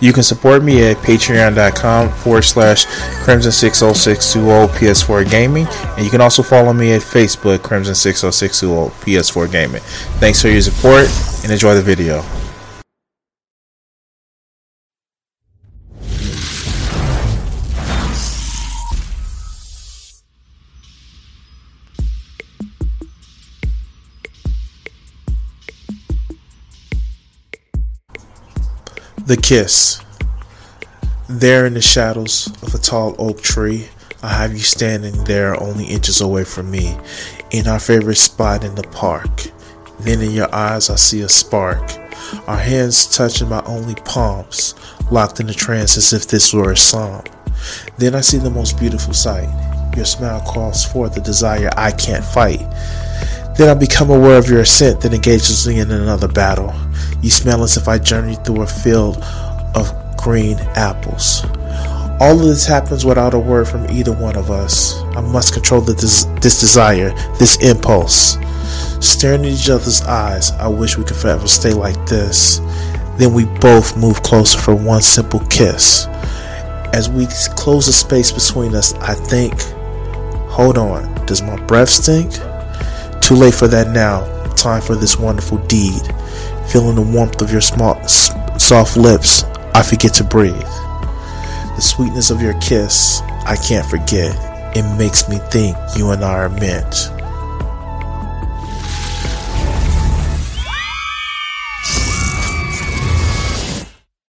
You can support me at patreon.com/Crimson60620PS4Gaming, and you can also follow me at Facebook, Crimson60620PS4Gaming. Thanks for your support and enjoy the video. The kiss. There in the shadows of a tall oak tree, I have you standing there only inches away from me, in our favorite spot in the park. Then in your eyes I see a spark, our hands touching my only palms, locked in a trance as if this were a psalm. Then I see the most beautiful sight, your smile calls forth a desire I can't fight. Then I become aware of your ascent that engages me in another battle. You smell as if I journey through a field of green apples. All of this happens without a word from either one of us. I must control this desire, this impulse. Staring at each other's eyes, I wish we could forever stay like this. Then we both move closer for one simple kiss. As we close the space between us, I think, hold on, does my breath stink? Too late for that now. Time for this wonderful deed. Feeling the warmth of your small, soft lips, I forget to breathe. The sweetness of your kiss, I can't forget. It makes me think you and I are meant.